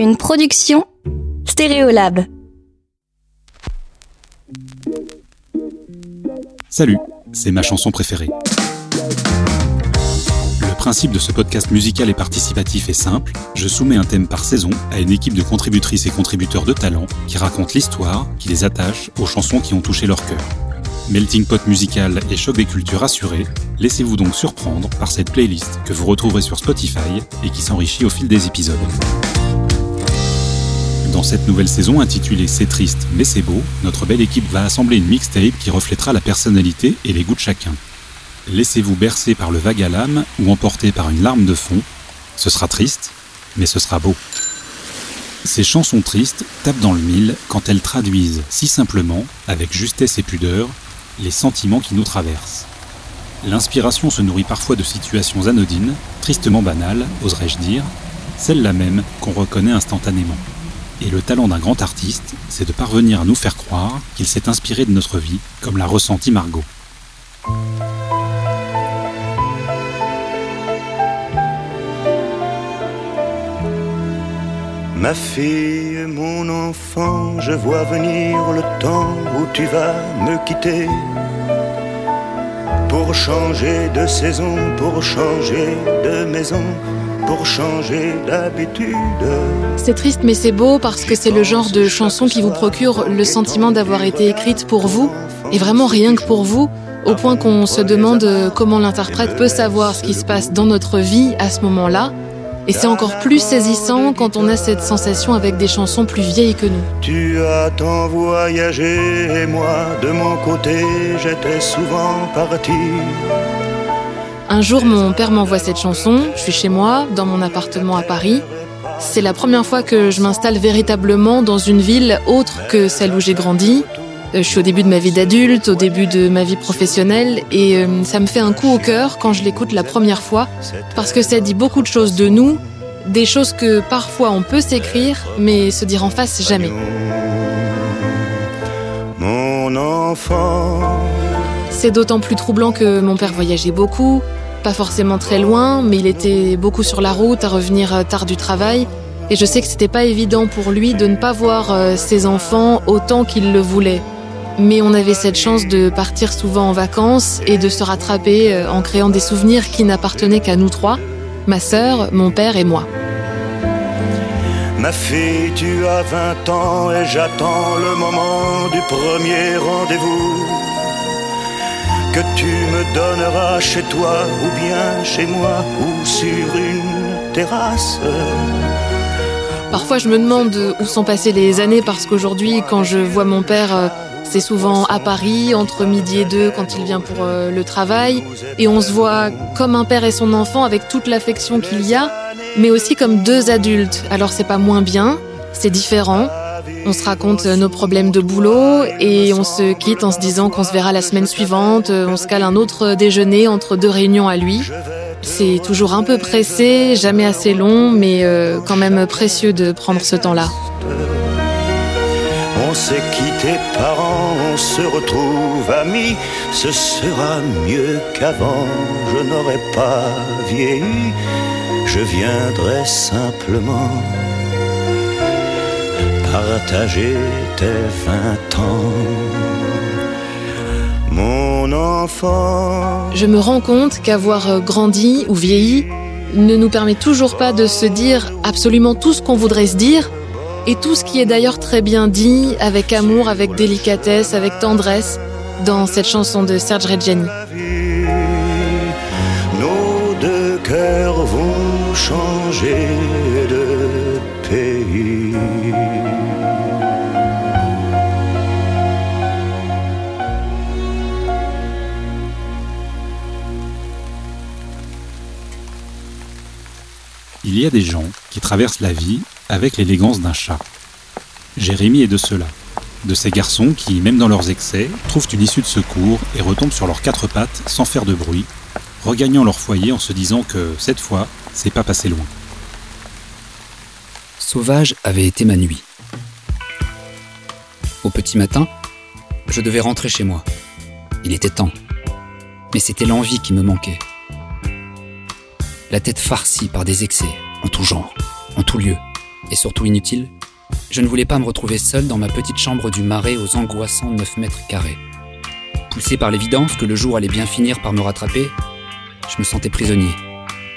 Une production Stéréolab. Salut, c'est ma chanson préférée. Le principe de ce podcast musical et participatif est simple. Je soumets un thème par saison à une équipe de contributrices et contributeurs de talent qui racontent l'histoire, qui les attache aux chansons qui ont touché leur cœur. Melting pot musical et choc des cultures assurés, laissez-vous donc surprendre par cette playlist que vous retrouverez sur Spotify et qui s'enrichit au fil des épisodes. Dans cette nouvelle saison intitulée « C'est triste, mais c'est beau », notre belle équipe va assembler une mixtape qui reflètera la personnalité et les goûts de chacun. Laissez-vous bercer par le vague à l'âme ou emporter par une larme de fond. Ce sera triste, mais ce sera beau. Ces chansons tristes tapent dans le mille quand elles traduisent si simplement, avec justesse et pudeur, les sentiments qui nous traversent. L'inspiration se nourrit parfois de situations anodines, tristement banales, oserais-je dire, celles-là même qu'on reconnaît instantanément. Et le talent d'un grand artiste, c'est de parvenir à nous faire croire qu'il s'est inspiré de notre vie, comme l'a ressenti Margot. Ma fille, mon enfant, je vois venir le temps où tu vas me quitter. Pour changer de saison, pour changer de maison, pour changer d'habitude. C'est triste mais c'est beau parce que c'est le genre de chanson qui vous procure le sentiment d'avoir été écrite pour vous, et vraiment rien que pour vous, au point qu'on se demande comment l'interprète peut savoir ce qui se passe dans notre vie à ce moment-là. Et c'est encore plus saisissant quand on a cette sensation avec des chansons plus vieilles que nous. Tu as tant voyagé et moi, de mon côté, j'étais souvent parti. Un jour, mon père m'envoie cette chanson, je suis chez moi, dans mon appartement à Paris. C'est la première fois que je m'installe véritablement dans une ville autre que celle où j'ai grandi. Je suis au début de ma vie d'adulte, au début de ma vie professionnelle, et ça me fait un coup au cœur quand je l'écoute la première fois, parce que ça dit beaucoup de choses de nous, des choses que parfois on peut s'écrire, mais se dire en face, jamais. Mon enfant. C'est d'autant plus troublant que mon père voyageait beaucoup. Pas forcément très loin, mais il était beaucoup sur la route, à revenir tard du travail. Et je sais que c'était pas évident pour lui de ne pas voir ses enfants autant qu'il le voulait. Mais on avait cette chance de partir souvent en vacances et de se rattraper en créant des souvenirs qui n'appartenaient qu'à nous trois, ma sœur, mon père et moi. Ma fille, tu as 20 ans et j'attends le moment du premier rendez-vous. Que tu me donneras chez toi, ou bien chez moi, ou sur une terrasse. Parfois je me demande où sont passées les années, parce qu'aujourd'hui quand je vois mon père, c'est souvent à Paris, entre midi et 2 quand il vient pour le travail, et on se voit comme un père et son enfant avec toute l'affection qu'il y a, mais aussi comme deux adultes. Alors c'est pas moins bien, c'est différent. On se raconte nos problèmes de boulot et on se quitte en se disant qu'on se verra la semaine suivante, on se cale un autre déjeuner entre deux réunions à lui. C'est toujours un peu pressé, jamais assez long, mais quand même précieux de prendre ce temps-là. On s'est quitté parents, on se retrouve amis, ce sera mieux qu'avant, je n'aurais pas vieilli, je viendrai simplement. Partager tes 20 ans, mon enfant. Je me rends compte qu'avoir grandi ou vieilli ne nous permet toujours pas de se dire absolument tout ce qu'on voudrait se dire, et tout ce qui est d'ailleurs très bien dit, avec amour, avec délicatesse, avec tendresse, dans cette chanson de Serge Reggiani. Nos deux cœurs vont changer de pays. Il y a des gens qui traversent la vie avec l'élégance d'un chat. Jérémy est de ceux-là, de ces garçons qui, même dans leurs excès, trouvent une issue de secours et retombent sur leurs 4 pattes sans faire de bruit, regagnant leur foyer en se disant que, cette fois, c'est pas passé loin. Sauvage avait été ma nuit. Au petit matin, je devais rentrer chez moi. Il était temps. Mais c'était l'envie qui me manquait. La tête farcie par des excès, en tout genre, en tout lieu, et surtout inutile, je ne voulais pas me retrouver seul dans ma petite chambre du Marais aux angoissants 9 mètres carrés. Poussé par l'évidence que le jour allait bien finir par me rattraper, je me sentais prisonnier.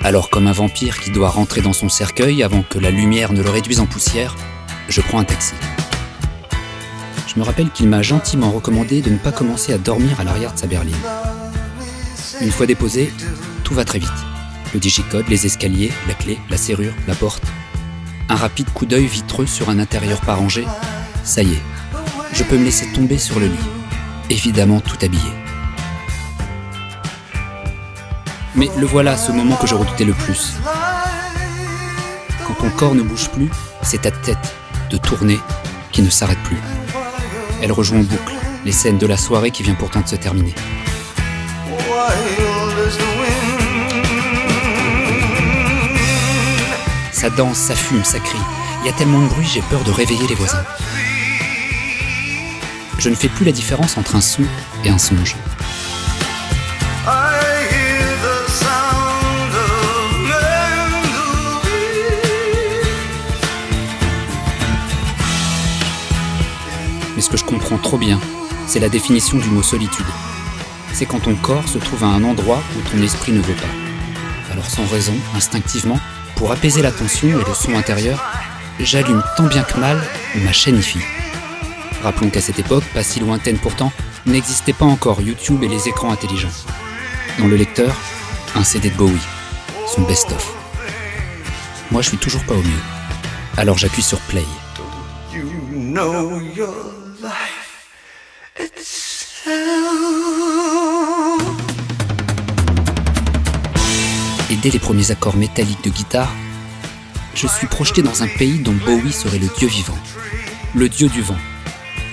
Alors, comme un vampire qui doit rentrer dans son cercueil avant que la lumière ne le réduise en poussière, je prends un taxi. Je me rappelle qu'il m'a gentiment recommandé de ne pas commencer à dormir à l'arrière de sa berline. Une fois déposé, tout va très vite. Le digicode, les escaliers, la clé, la serrure, la porte. Un rapide coup d'œil vitreux sur un intérieur pas rangé. Ça y est, je peux me laisser tomber sur le lit. Évidemment tout habillé. Mais le voilà, ce moment que je redoutais le plus. Quand ton corps ne bouge plus, c'est ta tête de tournée qui ne s'arrête plus. Elle rejoue en boucle les scènes de la soirée qui vient pourtant de se terminer. Ça danse, ça fume, ça crie. Il y a tellement de bruit, j'ai peur de réveiller les voisins. Je ne fais plus la différence entre un son et un songe. Mais ce que je comprends trop bien, c'est la définition du mot solitude. C'est quand ton corps se trouve à un endroit où ton esprit ne veut pas. Alors sans raison, instinctivement, pour apaiser la tension et le son intérieur, j'allume tant bien que mal ma chaîne hi-fi. Rappelons qu'à cette époque, pas si lointaine pourtant, n'existait pas encore YouTube et les écrans intelligents. Dans le lecteur, un CD de Bowie, son best-of. Moi, je suis toujours pas au mieux. Alors j'appuie sur Play. You know your life, it's hell. Et dès les premiers accords métalliques de guitare, je suis projeté dans un pays dont Bowie serait le dieu vivant, le dieu du vent.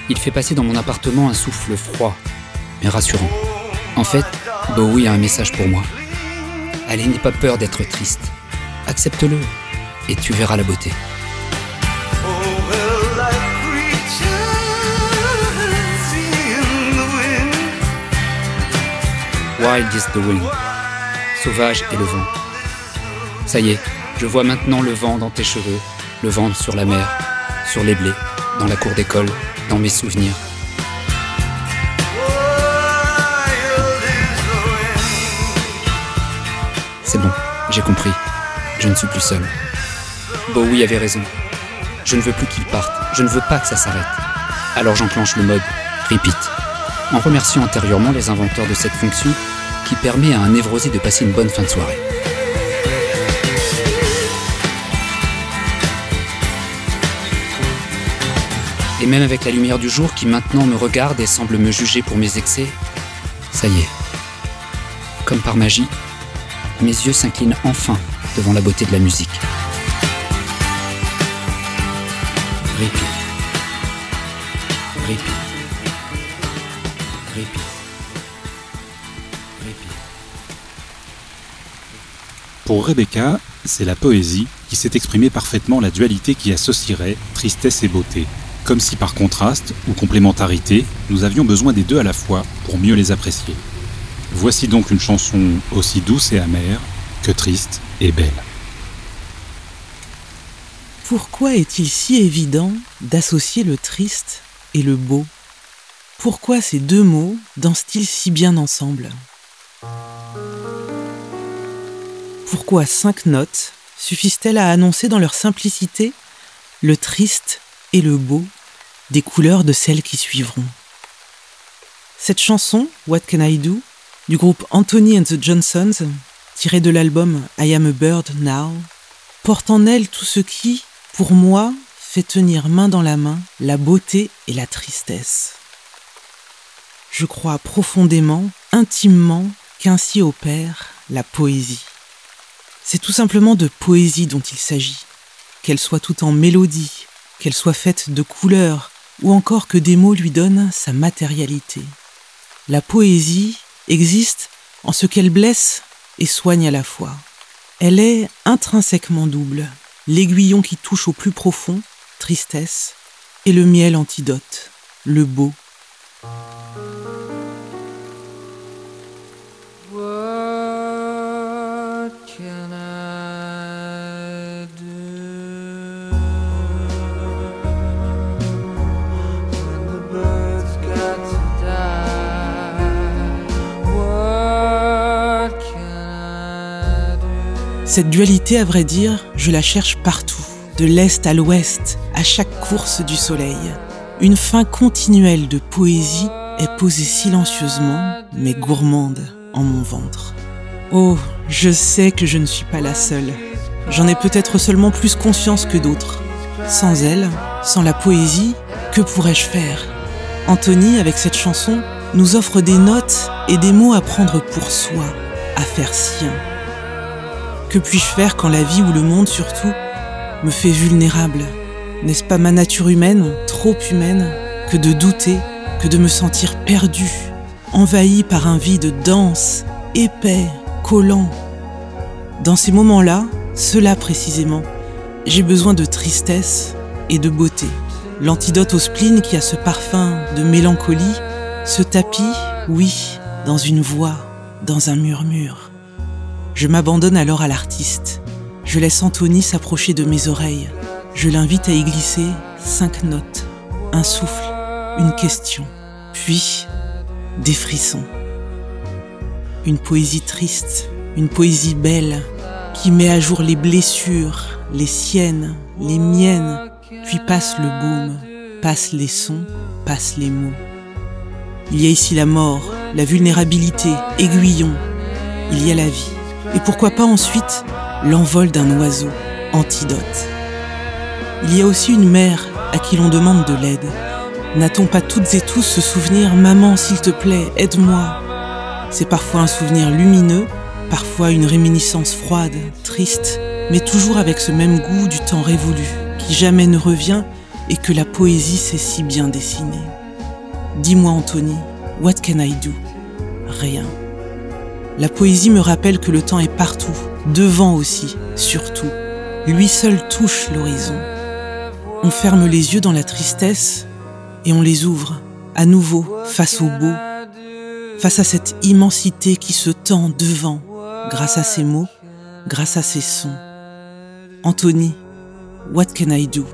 Il fait passer dans mon appartement un souffle froid, mais rassurant. En fait, Bowie a un message pour moi. Allez, n'aie pas peur d'être triste. Accepte-le et tu verras la beauté. Wild is the wind. Sauvage est le vent. Ça y est, je vois maintenant le vent dans tes cheveux, le vent sur la mer, sur les blés, dans la cour d'école, dans mes souvenirs. C'est bon, j'ai compris. Je ne suis plus seul. Bowie avait raison. Je ne veux plus qu'il parte. Je ne veux pas que ça s'arrête. Alors j'enclenche le mode repeat, en remerciant intérieurement les inventeurs de cette fonction qui permet à un névrosé de passer une bonne fin de soirée. Et même avec la lumière du jour qui maintenant me regarde et semble me juger pour mes excès, ça y est, comme par magie, mes yeux s'inclinent enfin devant la beauté de la musique. Repeat. Repeat. Repeat. Repeat. Pour Rebecca, c'est la poésie qui sait exprimer parfaitement la dualité qui associerait tristesse et beauté. Comme si par contraste ou complémentarité, nous avions besoin des deux à la fois pour mieux les apprécier. Voici donc une chanson aussi douce et amère que triste et belle. Pourquoi est-il si évident d'associer le triste et le beau ? Pourquoi ces deux mots dansent-ils si bien ensemble ? Pourquoi 5 notes suffisent-elles à annoncer dans leur simplicité le triste et le beau, des couleurs de celles qui suivront. Cette chanson, What Can I Do, du groupe Antony and the Johnsons, tirée de l'album I Am a Bird Now, porte en elle tout ce qui, pour moi, fait tenir main dans la main la beauté et la tristesse. Je crois profondément, intimement, qu'ainsi opère la poésie. C'est tout simplement de poésie dont il s'agit, qu'elle soit tout en mélodie, qu'elle soit faite de couleurs, ou encore que des mots lui donnent sa matérialité. La poésie existe en ce qu'elle blesse et soigne à la fois. Elle est intrinsèquement double, l'aiguillon qui touche au plus profond, tristesse, et le miel antidote, le beau. What can I do? Cette dualité, à vrai dire, je la cherche partout, de l'est à l'ouest, à chaque course du soleil. Une fin continuelle de poésie est posée silencieusement, mais gourmande, en mon ventre. Oh, je sais que je ne suis pas la seule. J'en ai peut-être seulement plus conscience que d'autres. Sans elle, sans la poésie, que pourrais-je faire ? Antony, avec cette chanson, nous offre des notes et des mots à prendre pour soi, à faire sien. Que puis-je faire quand la vie ou le monde, surtout, me fait vulnérable ? N'est-ce pas ma nature humaine, trop humaine, que de douter, que de me sentir perdue, envahie par un vide dense, épais, collant ? Dans ces moments-là, cela précisément, j'ai besoin de tristesse et de beauté. L'antidote au spleen qui a ce parfum de mélancolie se tapit, oui, dans une voix, dans un murmure. Je m'abandonne alors à l'artiste. Je laisse Antony s'approcher de mes oreilles. Je l'invite à y glisser 5 notes, un souffle, une question, puis des frissons. Une poésie triste, une poésie belle, qui met à jour les blessures, les siennes, les miennes, puis passe le baume, passe les sons, passe les mots. Il y a ici la mort, la vulnérabilité, aiguillon. Il y a la vie. Et pourquoi pas ensuite, l'envol d'un oiseau, antidote. Il y a aussi une mère à qui l'on demande de l'aide. N'a-t-on pas toutes et tous ce souvenir « Maman, s'il te plaît, aide-moi » ? C'est parfois un souvenir lumineux, parfois une réminiscence froide, triste, mais toujours avec ce même goût du temps révolu, qui jamais ne revient et que la poésie sait si bien dessiner. Dis-moi Antony, what can I do ? Rien. La poésie me rappelle que le temps est partout, devant aussi, surtout. Lui seul touche l'horizon. On ferme les yeux dans la tristesse et on les ouvre, à nouveau, face au beau, face à cette immensité qui se tend devant, grâce à ses mots, grâce à ses sons. Antony, what can I do?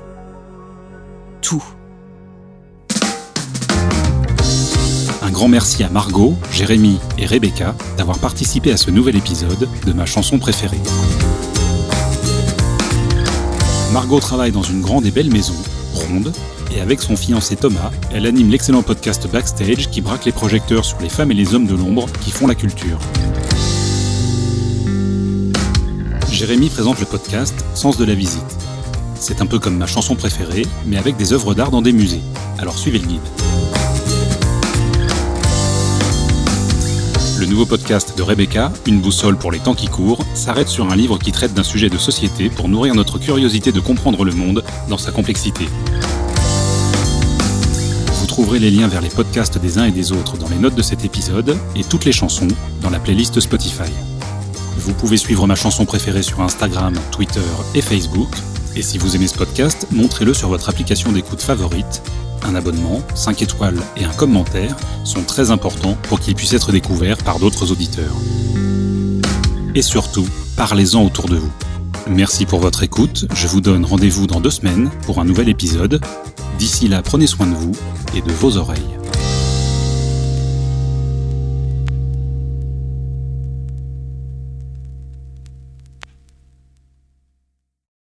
Tout. Un grand merci à Margot, Jérémy et Rebecca d'avoir participé à ce nouvel épisode de ma chanson préférée. Margot travaille dans une grande et belle maison, ronde, et avec son fiancé Thomas, elle anime l'excellent podcast Backstage qui braque les projecteurs sur les femmes et les hommes de l'ombre qui font la culture. Jérémy présente le podcast « Sens de la visite ». C'est un peu comme ma chanson préférée, mais avec des œuvres d'art dans des musées. Alors suivez le guide. Le nouveau podcast de Rebecca, « Une boussole pour les temps qui courent », s'arrête sur un livre qui traite d'un sujet de société pour nourrir notre curiosité de comprendre le monde dans sa complexité. Vous trouverez les liens vers les podcasts des uns et des autres dans les notes de cet épisode et toutes les chansons dans la playlist Spotify. Vous pouvez suivre ma chanson préférée sur Instagram, Twitter et Facebook. Et si vous aimez ce podcast, montrez-le sur votre application d'écoute favorite. Un abonnement, 5 étoiles et un commentaire sont très importants pour qu'il puisse être découvert par d'autres auditeurs. Et surtout, parlez-en autour de vous. Merci pour votre écoute. Je vous donne rendez-vous dans 2 semaines pour un nouvel épisode. D'ici là, prenez soin de vous et de vos oreilles.